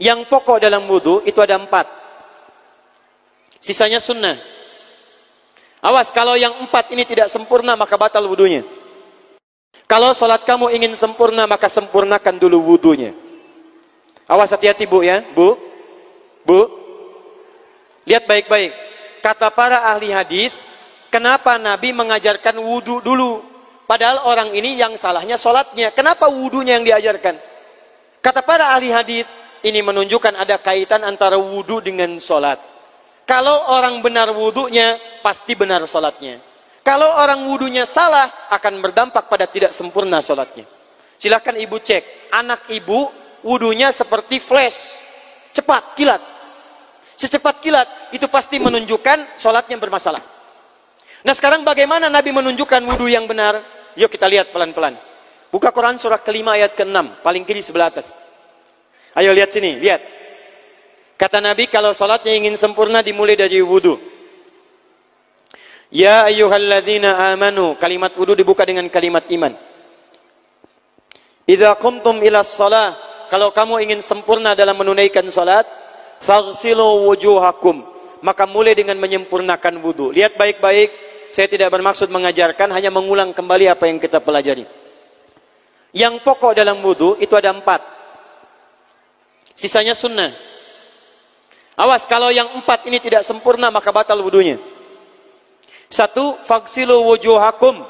Yang pokok dalam wudu itu ada 4. Sisanya sunnah. Awas, kalau yang 4 ini tidak sempurna, maka batal wudunya. Kalau sholat kamu ingin sempurna, maka sempurnakan dulu wudunya. Awas, hati-hati bu ya. Bu. Lihat baik-baik. Kata para ahli hadis, kenapa Nabi mengajarkan wudu dulu? Padahal orang ini yang salahnya sholatnya. Kenapa wudunya yang diajarkan? Kata para ahli hadis, ini menunjukkan ada kaitan antara wudu dengan sholat. Kalau orang benar wudunya, pasti benar sholatnya. Kalau orang wudunya salah, akan berdampak pada tidak sempurna sholatnya. Silahkan ibu cek. Anak ibu wudunya seperti flash. Cepat, kilat. Secepat kilat, itu pasti menunjukkan sholatnya bermasalah. Nah sekarang bagaimana Nabi menunjukkan wudu yang benar? Yuk kita lihat pelan-pelan. Buka Quran surah ke-5 ayat ke-6. Paling kiri sebelah atas. Ayo lihat sini, lihat. Kata Nabi kalau sholatnya ingin sempurna dimulai dari wudu. Ya ayyuhalladzina amanu. Kalimat wudu dibuka dengan kalimat iman. Idza qumtum ila shalah. Kalau kamu ingin sempurna dalam menunaikan sholat. Faghsilu wujuhakum, maka mulai dengan menyempurnakan wudu. Lihat baik-baik, saya tidak bermaksud mengajarkan, hanya mengulang kembali apa yang kita pelajari. Yang pokok dalam wudu itu ada 4. Sisanya sunnah. Awas, kalau yang 4 ini tidak sempurna, maka batal wudunya. 1, faghsilu wujuhakum,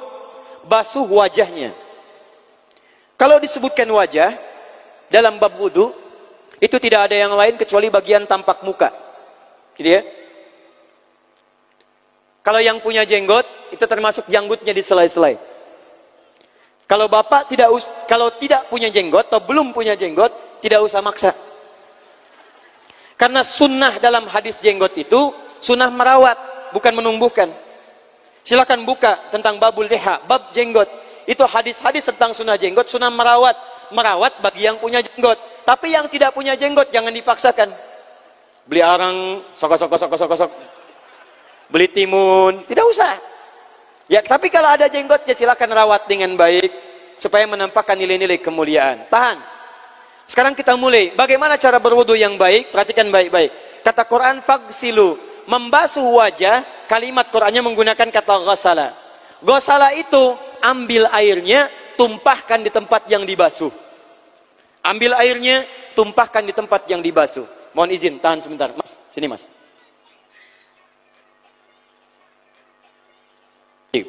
basuh wajahnya. Kalau disebutkan wajah dalam bab wudu, itu tidak ada yang lain kecuali bagian tampak muka. Gitu ya. Kalau yang punya jenggot, itu termasuk janggutnya diselai-selai. Kalau bapak kalau tidak punya jenggot atau belum punya jenggot, tidak usah maksa. Karena sunnah dalam hadis jenggot itu, sunnah merawat, bukan menumbuhkan. Silakan buka tentang babul deha, bab jenggot. Itu hadis-hadis tentang sunnah jenggot, sunnah merawat. Merawat bagi yang punya jenggot. Tapi yang tidak punya jenggot jangan dipaksakan. Beli arang, sok. Beli timun, tidak usah. Ya, tapi kalau ada jenggotnya silakan rawat dengan baik supaya menampakkan nilai-nilai kemuliaan. Tahan. Sekarang kita mulai. Bagaimana cara berwudu yang baik? Perhatikan baik-baik. Kata Quran faghsilu, membasuh wajah, kalimat Qurannya menggunakan kata ghasala. Ghasala itu ambil airnya, tumpahkan di tempat yang dibasuh. Ambil airnya, tumpahkan di tempat yang dibasuh. Mohon izin, tahan sebentar. Mas, sini mas.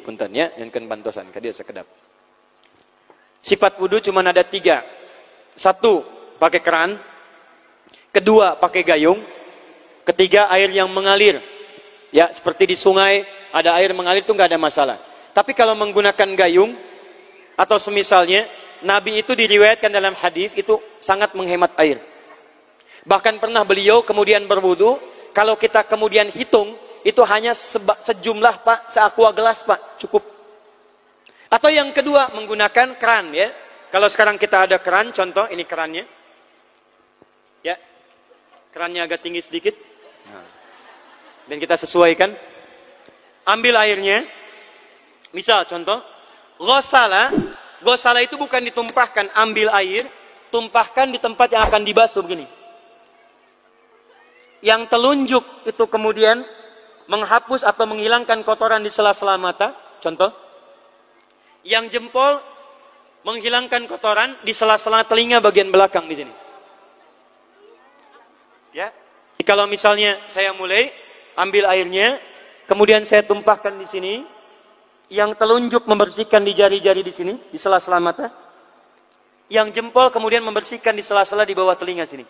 Punten ya, yang kan bantosan, kadir sekedap. Sifat wudu cuma ada 3. 1, pakai keran. 2, pakai gayung. 3, air yang mengalir. Ya, seperti di sungai, ada air mengalir itu nggak ada masalah. Tapi kalau menggunakan gayung, atau semisalnya, Nabi itu diriwayatkan dalam hadis itu sangat menghemat air. Bahkan pernah beliau kemudian berwudu, kalau kita kemudian hitung, itu hanya sejumlah pak, seaqua gelas pak, cukup. Atau yang kedua, menggunakan keran ya. Kalau sekarang kita ada keran, contoh ini kerannya. Ya, kerannya agak tinggi sedikit. Dan kita sesuaikan. Ambil airnya. Misal contoh, Ghasala itu bukan ditumpahkan, ambil air, tumpahkan di tempat yang akan dibasuh begini. Yang telunjuk itu kemudian menghapus atau menghilangkan kotoran di sela-sela mata, contoh. Yang jempol menghilangkan kotoran di sela-sela telinga bagian belakang di sini. Ya. Jadi kalau misalnya saya mulai ambil airnya, kemudian saya tumpahkan di sini. Yang telunjuk membersihkan di jari-jari di sini, di sela-sela mata. Yang jempol kemudian membersihkan di sela-sela di bawah telinga sini.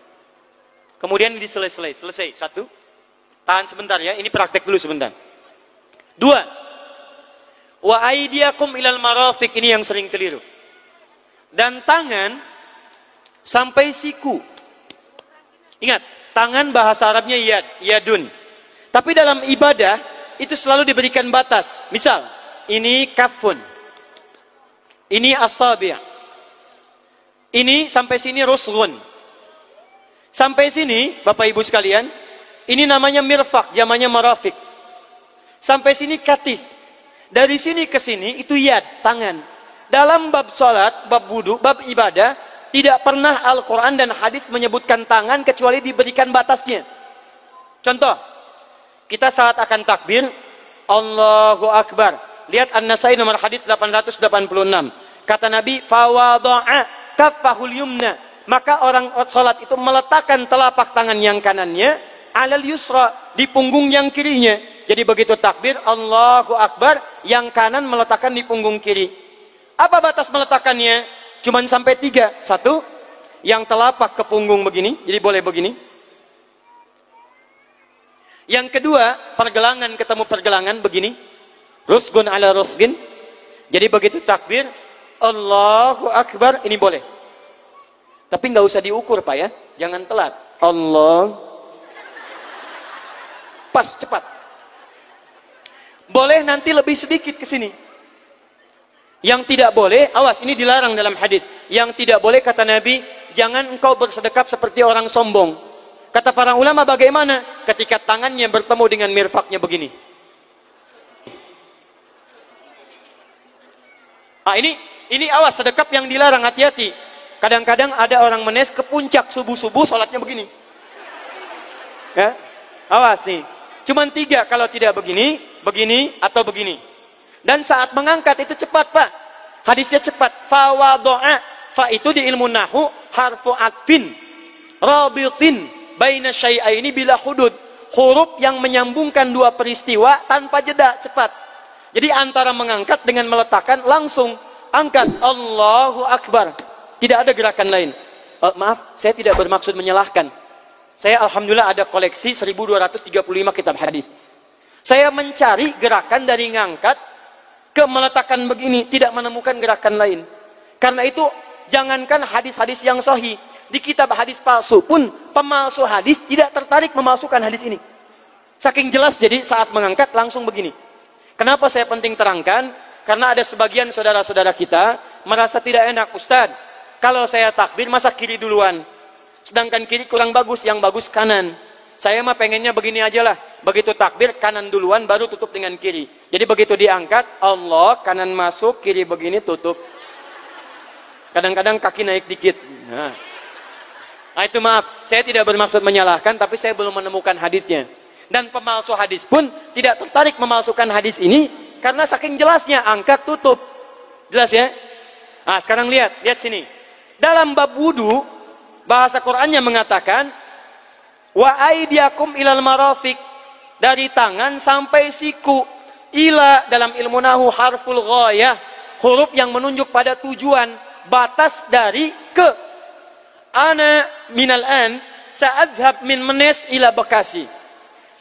Kemudian diselai-selai. Selesai. 1. Tahan sebentar ya, ini praktek dulu sebentar. 2. Wa aidiakum ilal marafiq, ini yang sering keliru. Dan tangan sampai siku. Ingat, tangan bahasa Arabnya yad, yadun. Tapi dalam ibadah itu selalu diberikan batas. Misal ini kafun. Ini asabi'. Ini sampai sini rusghun. Sampai sini, Bapak Ibu sekalian, ini namanya mirfaq, jamannya marafiq. Sampai sini katif. Dari sini ke sini itu yad, tangan. Dalam bab salat, bab wudu, bab ibadah, Tidak pernah Al-Quran dan hadis menyebutkan tangan kecuali diberikan batasnya. Contoh, kita saat akan takbir, Allahu Akbar. Lihat An-Nasai nomor hadis 886. Kata Nabi, fawado'a kaffahul yumna. Maka orang salat itu meletakkan telapak tangan yang kanannya, alal yusra, di punggung yang kirinya. Jadi begitu takbir, Allahu Akbar, yang kanan meletakkan di punggung kiri. Apa batas meletakkannya? Cuman sampai 3. 1, yang telapak ke punggung begini, jadi boleh begini. Yang kedua, pergelangan ketemu pergelangan begini. Rusgun ala rusgin. Jadi begitu takbir, Allahu Akbar, ini boleh. Tapi nggak usah diukur, Pak ya. Jangan telat. Allah. Pas, cepat. Boleh nanti lebih sedikit ke sini. Yang tidak boleh, awas, ini dilarang dalam hadis. Yang tidak boleh, kata Nabi, jangan engkau bersedekap seperti orang sombong. Kata para ulama, bagaimana? Ketika tangannya bertemu dengan mirfaknya begini. Ah, ini awas, sedekap yang dilarang, hati-hati. Kadang-kadang ada orang menes ke puncak subuh-subuh, sholatnya begini. Ya? Awas nih. Cuman 3 kalau tidak begini, begini, atau begini. Dan saat mengangkat itu cepat, Pak. Hadisnya cepat. Fa wado'a. Fa itu di ilmu nahu harfu atbin. Rabitin. Baina syai'aini bila hudud. Huruf yang menyambungkan dua peristiwa tanpa jeda. Cepat. Jadi antara mengangkat dengan meletakkan langsung. Angkat. Allahu Akbar. Tidak ada gerakan lain. Maaf, saya tidak bermaksud menyalahkan. Saya alhamdulillah ada koleksi 1235 kitab hadis. Saya mencari gerakan dari ngangkat ke meletakkan begini, tidak menemukan gerakan lain. Karena itu, jangankan hadis-hadis yang sahih, di kitab hadis palsu pun, pemalsu hadis tidak tertarik memalsukan hadis ini. Saking jelas, jadi saat mengangkat langsung begini. Kenapa saya penting terangkan? Karena ada sebagian saudara-saudara kita merasa tidak enak, Ustaz, kalau saya takbir masa kiri duluan, sedangkan kiri kurang bagus, yang bagus kanan. Saya mah pengennya begini aja lah. Begitu takbir, kanan duluan, baru tutup dengan kiri. Jadi begitu diangkat, Allah, kanan masuk, kiri begini, tutup. Kadang-kadang kaki naik dikit. Nah, itu maaf. Saya tidak bermaksud menyalahkan, tapi saya belum menemukan hadisnya. Dan pemalsu hadis pun tidak tertarik memalsukan hadis ini, karena saking jelasnya, angkat, tutup. Jelas ya? Nah, sekarang lihat sini. Dalam bab wudu, bahasa Qur'annya mengatakan, wa aidiakum ilal marafiq, dari tangan sampai siku. Ila dalam ilmu nahu harful ghayah, huruf yang menunjuk pada tujuan, batas dari ke. Ana minal an sa'adhab min Menes ila Bekasi.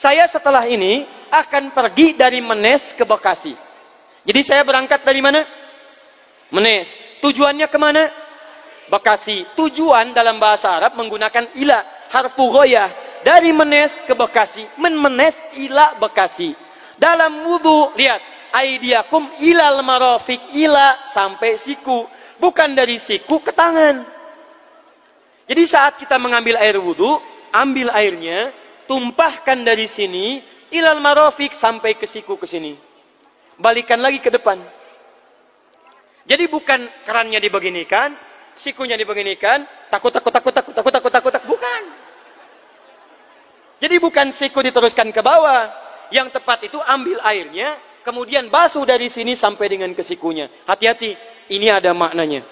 Saya setelah ini akan pergi dari Menes ke Bekasi. Jadi saya berangkat dari mana? Menes. Tujuannya kemana? Bekasi. Tujuan dalam bahasa Arab menggunakan ila harfu goyah. Dari Menes ke Bekasi. Menes ila Bekasi. Dalam wudu, lihat. Aidiakum ilal marafik. Ila sampai siku. Bukan dari siku ke tangan. Jadi saat kita mengambil air wudu, ambil airnya, tumpahkan dari sini, ilal marafik sampai ke siku ke sini. Balikan lagi ke depan. Jadi bukan kerannya dibeginikan, sikunya dibeginikan, takut, bukan. Jadi bukan siku diteruskan ke bawah. Yang tepat itu ambil airnya, kemudian basuh dari sini sampai dengan ke sikunya. Hati-hati, ini ada maknanya.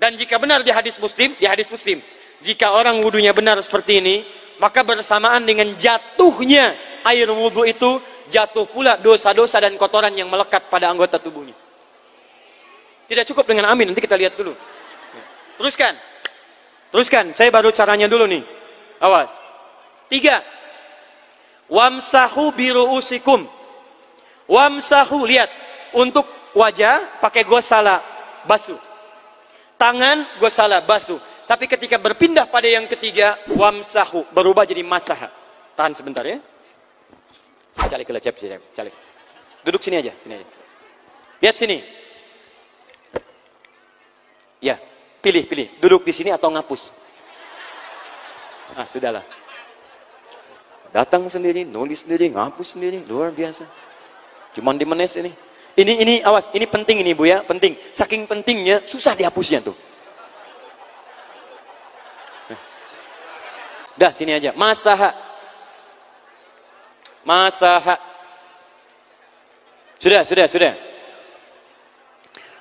Dan jika benar di hadis muslim, jika orang wudunya benar seperti ini, maka bersamaan dengan jatuhnya air wudu itu, jatuh pula dosa-dosa dan kotoran yang melekat pada anggota tubuhnya. Tidak cukup dengan amin, nanti kita lihat dulu. Teruskan, saya baru caranya dulu nih. Awas. 3. Wamsahu biru'usikum. Wamsahu, lihat. Untuk wajah pakai gosala, basuh. Tangan gosala, basuh. Tapi ketika berpindah pada yang ketiga, wamsahu, berubah jadi masaha. Tahan sebentar ya. Calik. Duduk sini aja. Lihat sini. Ya, pilih. Duduk di sini atau ngapus. Ah, sudahlah. Datang sendiri, nulis sendiri, ngapus sendiri, luar biasa. Cuman di Menes ini. Ini awas, ini penting ini Bu ya, penting. Saking pentingnya susah dihapusnya tuh. Dah sini aja. Masaha. Masaha. Sudah.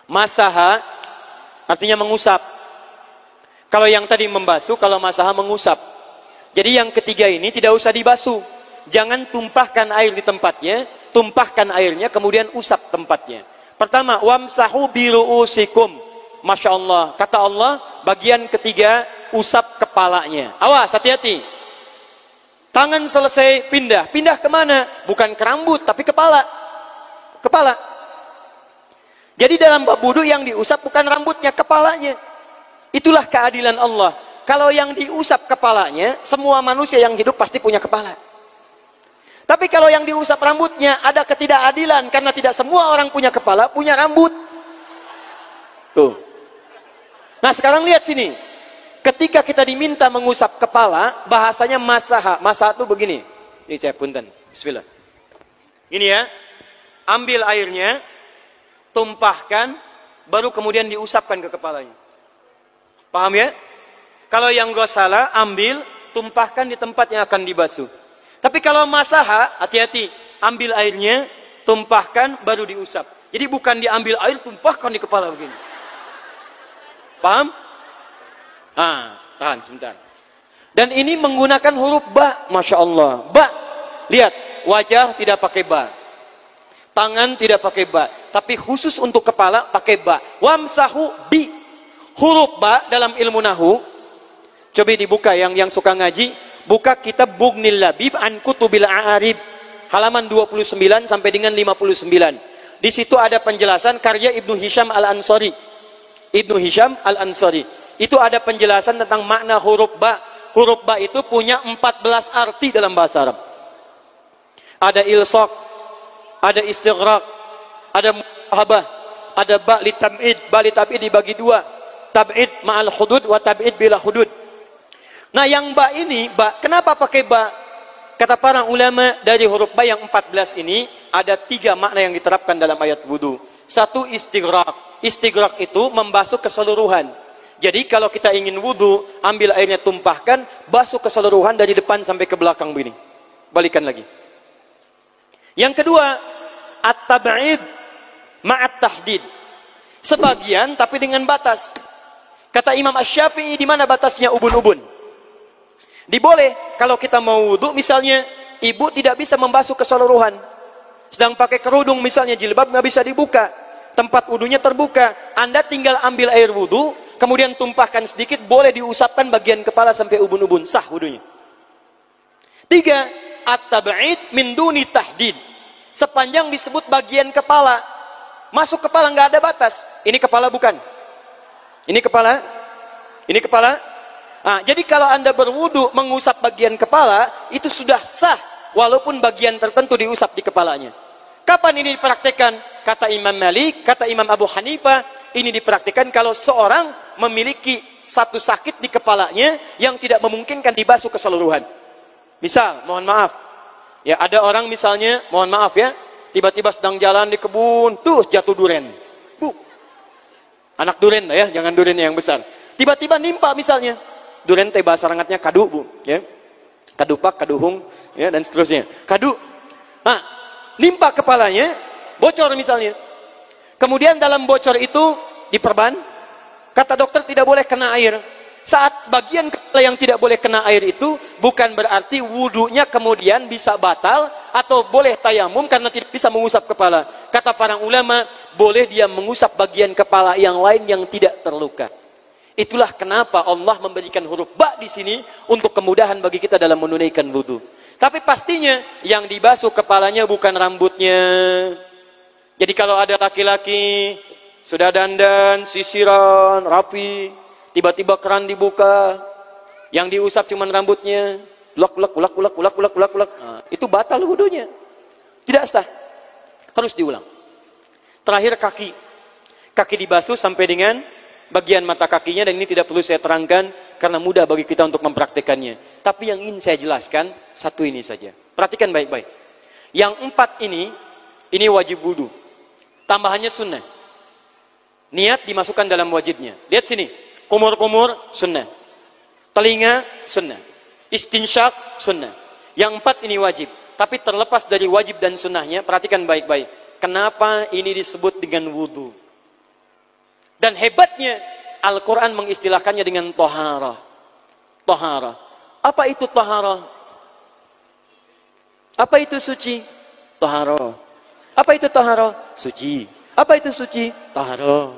Masaha artinya mengusap. Kalau yang tadi membasuh, kalau masaha mengusap. Jadi yang ketiga ini tidak usah dibasuh. Jangan tumpahkan air di tempatnya, tumpahkan airnya kemudian usap tempatnya. Pertama, wamsahu bi ru'usikum. Masya Allah, kata Allah bagian ketiga usap kepalanya. Awas, hati-hati. Tangan selesai pindah. Pindah kemana? Bukan ke rambut tapi kepala. Kepala. Jadi dalam bab wudu yang diusap bukan rambutnya, kepalanya. Itulah keadilan Allah. Kalau yang diusap kepalanya, semua manusia yang hidup pasti punya kepala. Tapi kalau yang diusap rambutnya, ada ketidakadilan. Karena tidak semua orang punya kepala, punya rambut. Tuh. Nah sekarang lihat sini. Ketika kita diminta mengusap kepala, bahasanya masaha. Masaha itu begini. Ini saya punten. Bismillah. Gini ya. Ambil airnya. Tumpahkan, baru kemudian diusapkan ke kepalanya. Paham ya? Kalau yang gosala, ambil, tumpahkan di tempat yang akan dibasuh. Tapi kalau masaha, hati-hati, ambil airnya, tumpahkan, baru diusap. Jadi bukan diambil air, tumpahkan di kepala begini. Paham? Ah, tahan sebentar. Dan ini menggunakan huruf ba, masya Allah. Ba, lihat, wajah tidak pakai ba. Tangan tidak pakai ba, tapi khusus untuk kepala pakai ba. Wamsahu bi. Huruf ba dalam ilmu nahwu. Coba dibuka yang suka ngaji, buka kitab Bughnil Labib an Kutubil A'arib halaman 29 sampai dengan 59. Di situ ada penjelasan karya Ibnu Hisham Al-Ansari. Ibnu Hisham Al-Ansari. Itu ada penjelasan tentang makna huruf ba. Huruf ba itu punya 14 arti dalam bahasa Arab. Ada ilsaq, ada istighraq, ada muhabah, ada ba li tam'id. Ba li tam'id dibagi dua. Tab'id ma'al hudud wa tab'id bila hudud. Nah yang ba ini, ba, kenapa pakai ba? Kata para ulama, dari huruf ba yang 14 ini ada 3 makna yang diterapkan dalam ayat wudu. Satu, istighraq. Istighraq itu membasuh keseluruhan. Jadi kalau kita ingin wudu, ambil airnya, tumpahkan, basuh keseluruhan dari depan sampai ke belakang begini. Balikan lagi. Yang kedua, at-tab'id ma'at tahdid. Sebagian tapi dengan batas. Kata Imam Asy-Syafi'i, di mana batasnya? Ubun-ubun. Diboleh kalau kita mau wudu, misalnya ibu tidak bisa membasuh keseluruhan. Sedang pakai kerudung misalnya, jilbab nggak bisa dibuka. Tempat wudunya terbuka. Anda tinggal ambil air wudu, kemudian tumpahkan sedikit, boleh diusapkan bagian kepala sampai ubun-ubun, sah wudunya. 3, at-tab'id min duni tahdid. Sepanjang disebut bagian kepala. Masuk kepala nggak ada batas. Ini kepala bukan? Ini kepala? Ini kepala? Nah, jadi kalau Anda berwudu mengusap bagian kepala, itu sudah sah walaupun bagian tertentu diusap di kepalanya. Kapan ini dipraktikkan? Kata Imam Malik, kata Imam Abu Hanifah, ini dipraktikkan kalau seorang memiliki satu sakit di kepalanya yang tidak memungkinkan dibasuh keseluruhan. Misal, mohon maaf. Ya, ada orang misalnya, mohon maaf ya, tiba-tiba sedang jalan di kebun, tuh jatuh duren. Bu. Anak duren lah ya, jangan duren yang besar. Tiba-tiba nimpa misalnya. Duren teh bahasa rangatnya kadu, Bu, ya. Kadupak, kaduhung, ya, dan seterusnya. Kadu. Nah, nimpa kepalanya, bocor misalnya. Kemudian dalam bocor itu diperban. Kata dokter tidak boleh kena air. Saat bagian kepala yang tidak boleh kena air itu, bukan berarti wudunya kemudian bisa batal atau boleh tayamum karena tidak bisa mengusap kepala. Kata para ulama, boleh dia mengusap bagian kepala yang lain yang tidak terluka. Itulah kenapa Allah memberikan huruf ba di sini untuk kemudahan bagi kita dalam menunaikan wudu. Tapi pastinya yang dibasuh kepalanya bukan rambutnya. Jadi kalau ada laki-laki sudah dandan, sisiran, rapi, tiba-tiba keran dibuka, yang diusap cuman rambutnya, ulak-ulak. Nah, itu batal wudunya, tidak sah, harus diulang. Terakhir, kaki. Kaki dibasuh sampai dengan bagian mata kakinya, dan ini tidak perlu saya terangkan karena mudah bagi kita untuk mempraktekannya. Tapi yang ingin saya jelaskan satu ini saja. Perhatikan baik-baik. Yang 4 ini wajib wudu. Tambahannya sunnah. Niat dimasukkan dalam wajibnya. Lihat sini. Kumur-kumur, sunnah. Telinga, sunnah. Istinsyak sunnah. Yang empat ini wajib. Tapi terlepas dari wajib dan sunnahnya, perhatikan baik-baik. Kenapa ini disebut dengan wudu? Dan hebatnya, Al-Quran mengistilahkannya dengan taharah. Taharah. Apa itu taharah? Apa itu suci? Taharah. Apa itu taharah? Suci. Apa itu suci? Taharah.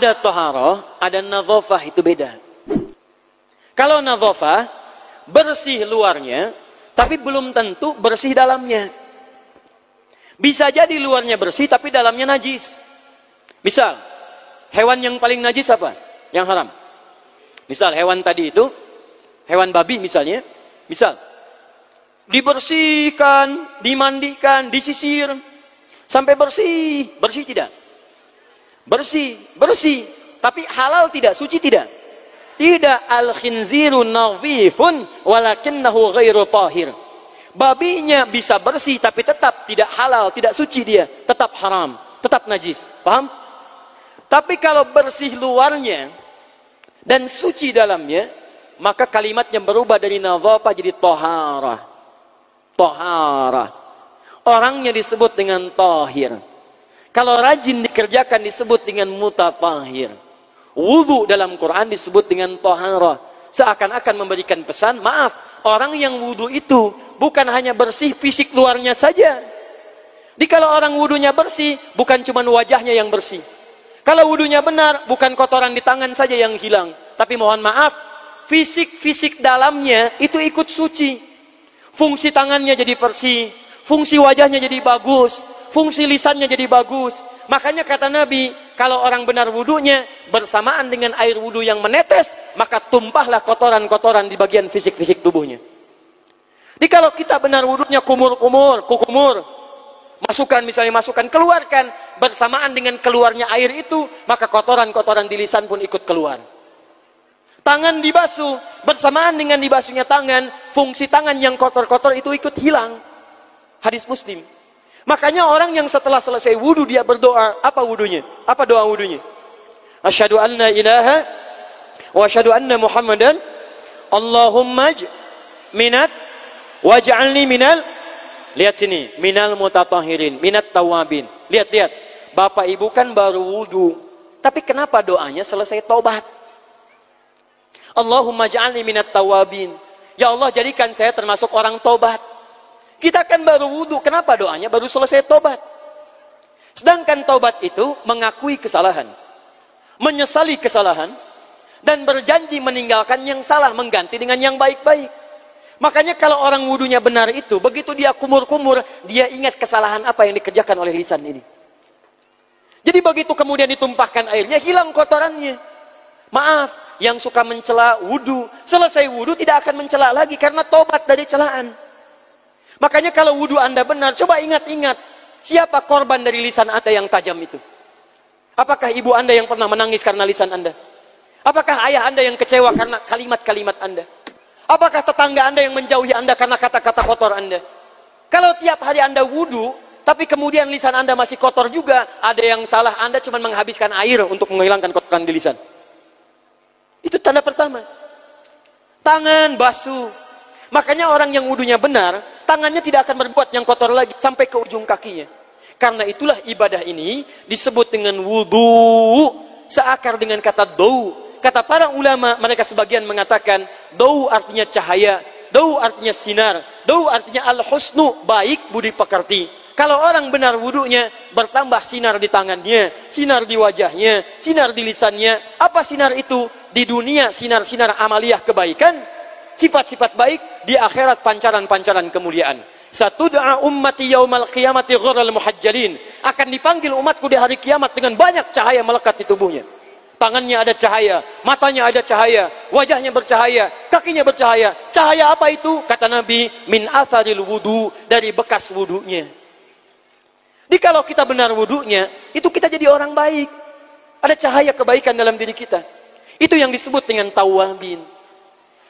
Ada taharah, ada nadhofah, itu beda. Kalau nadhofah, bersih luarnya, tapi belum tentu bersih dalamnya. Bisa jadi luarnya bersih, tapi dalamnya najis. Misal, hewan yang paling najis apa? Yang haram. Misal, hewan tadi itu, hewan babi misalnya. Misal, dibersihkan, dimandikan, disisir, sampai bersih. Bersih tidak? Bersih, bersih. Tapi halal tidak, suci tidak? Tidak. Al-khinziru nadhifun walakinnahu ghairu tahir. Babinya bisa bersih tapi tetap tidak halal, tidak suci dia, tetap haram, tetap najis. Paham? Tapi kalau bersih luarnya dan suci dalamnya, maka kalimatnya berubah dari nadhafah jadi taharah. Taharah. Orangnya disebut dengan tahir. Kalau rajin dikerjakan disebut dengan mutatahhir. Wudu dalam Quran disebut dengan taharah. Seakan-akan memberikan pesan, maaf, orang yang wudu itu bukan hanya bersih fisik luarnya saja. Jadi kalau orang wudunya bersih, bukan cuma wajahnya yang bersih. Kalau wudunya benar, bukan kotoran di tangan saja yang hilang. Tapi mohon maaf, fisik-fisik dalamnya itu ikut suci. Fungsi tangannya jadi bersih, fungsi wajahnya jadi bagus, fungsi lisannya jadi bagus. Makanya kata Nabi, kalau orang benar wudunya bersamaan dengan air wudu yang menetes, maka tumpahlah kotoran-kotoran di bagian fisik-fisik tubuhnya. Jadi kalau kita benar wudunya kumur-kumur, kukumur, masukkan misalnya, masukkan, keluarkan, bersamaan dengan keluarnya air itu, maka kotoran-kotoran di lisan pun ikut keluar. Tangan dibasuh, bersamaan dengan dibasuhnya tangan, fungsi tangan yang kotor-kotor itu ikut hilang. Hadis Muslim. Makanya orang yang setelah selesai wudu dia berdoa, apa wudunya? Apa doa wudunya? Asyhadu anna ilaha wa asyhadu anna Muhammadan Allahumma minat waj'alni minal, lihat sini, minal mutatahhirin, minat tawabin. Lihat-lihat, Bapak Ibu kan baru wudu, tapi kenapa doanya selesai taubat? Allahumma ja'alni minat tawabin. Ya Allah, jadikan saya termasuk orang taubat. Kita kan baru wudu, kenapa doanya baru selesai tobat? Sedangkan tobat itu mengakui kesalahan, menyesali kesalahan, dan berjanji meninggalkan yang salah, mengganti dengan yang baik-baik. Makanya kalau orang wudunya benar itu, begitu dia kumur-kumur, dia ingat kesalahan apa yang dikerjakan oleh lisan ini. Jadi begitu kemudian ditumpahkan airnya, hilang kotorannya. Maaf, yang suka mencela wudu, selesai wudu tidak akan mencela lagi karena tobat dari celaan. Makanya kalau wudu Anda benar, coba ingat-ingat, siapa korban dari lisan Anda yang tajam itu? Apakah ibu Anda yang pernah menangis karena lisan Anda? Apakah ayah Anda yang kecewa karena kalimat-kalimat Anda? Apakah tetangga Anda yang menjauhi Anda karena kata-kata kotor Anda? Kalau tiap hari Anda wudu, tapi kemudian lisan Anda masih kotor juga, ada yang salah, Anda cuma menghabiskan air untuk menghilangkan kotoran di lisan. Itu tanda pertama. Tangan basuh. Makanya orang yang wudunya benar, tangannya tidak akan berbuat yang kotor lagi sampai ke ujung kakinya. Karena itulah ibadah ini disebut dengan wudu, seakar dengan kata dawu. Kata para ulama, mereka sebagian mengatakan dawu artinya cahaya, dawu artinya sinar, dawu artinya al-husnu, baik budi pekerti. Kalau orang benar wudunya, bertambah sinar di tangannya, sinar di wajahnya, sinar di lisannya. Apa sinar itu? Di dunia sinar-sinar amaliyah kebaikan, sifat-sifat baik, di akhirat pancaran-pancaran kemuliaan. Satud'a ummati yaumal qiyamati ghurral muhajjalin. Akan dipanggil umatku di hari kiamat dengan banyak cahaya melekat di tubuhnya. Tangannya ada cahaya, matanya ada cahaya, wajahnya bercahaya, kakinya bercahaya. Cahaya apa itu? Kata Nabi, min atharil wudu, dari bekas wudunya. Jadi kalau kita benar wudunya, itu kita jadi orang baik. Ada cahaya kebaikan dalam diri kita. Itu yang disebut dengan tawabin.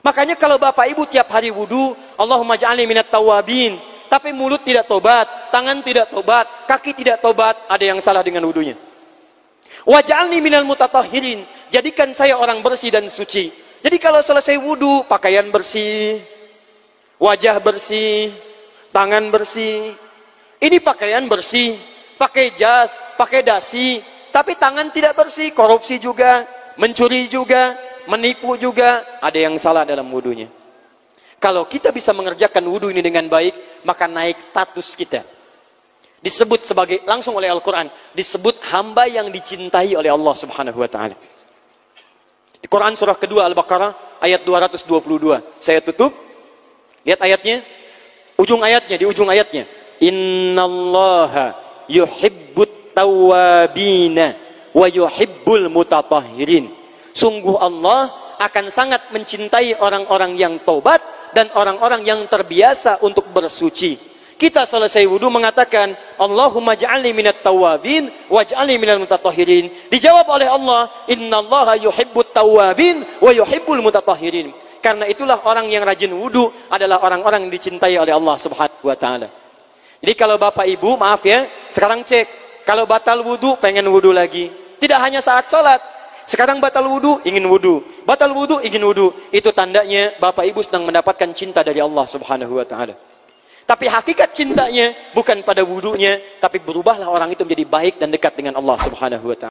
Makanya kalau Bapak Ibu tiap hari wudu, Allahumma ja'alni minat tawabin, tapi mulut tidak tobat, tangan tidak tobat, kaki tidak tobat, ada yang salah dengan wudunya. Waj'alni minal mutatahhirin, jadikan saya orang bersih dan suci. Jadi kalau selesai wudu, pakaian bersih, wajah bersih, tangan bersih. Ini pakaian bersih, pakai jas, pakai dasi, tapi tangan tidak bersih, korupsi juga, mencuri juga, menipu juga, ada yang salah dalam wudunya. Kalau kita bisa mengerjakan wudu ini dengan baik, maka naik status kita. Disebut sebagai, langsung oleh Al-Quran, disebut hamba yang dicintai oleh Allah Subhanahu wa Ta'ala. Di Quran surah kedua Al-Baqarah ayat 222. Saya tutup. Lihat ayatnya. Ujung ayatnya, di ujung ayatnya. Innallaha yuhibbut tawwabina wa yuhibbul mutatahhirin. Sungguh Allah akan sangat mencintai orang-orang yang taubat dan orang-orang yang terbiasa untuk bersuci. Kita selesai wudu mengatakan, Allahumma ja'alni minat tawabin, waj'alni minal mutatahirin. Dijawab oleh Allah, innallaha yuhibbut tawabin, wa yuhibbul mutatahirin. Karena itulah orang yang rajin wudu adalah orang-orang yang dicintai oleh Allah Subhanahu wa Ta'ala. Jadi kalau bapak ibu, maaf ya, sekarang cek. Kalau batal wudu, pengen wudu lagi. Tidak hanya saat sholat. Sekarang batal wudu, ingin wudu. Batal wudu, ingin wudu. Itu tandanya bapak ibu sedang mendapatkan cinta dari Allah Subhanahu wa Ta'ala. Tapi hakikat cintanya bukan pada wudunya, tapi berubahlah orang itu menjadi baik dan dekat dengan Allah Subhanahu wa Ta'ala.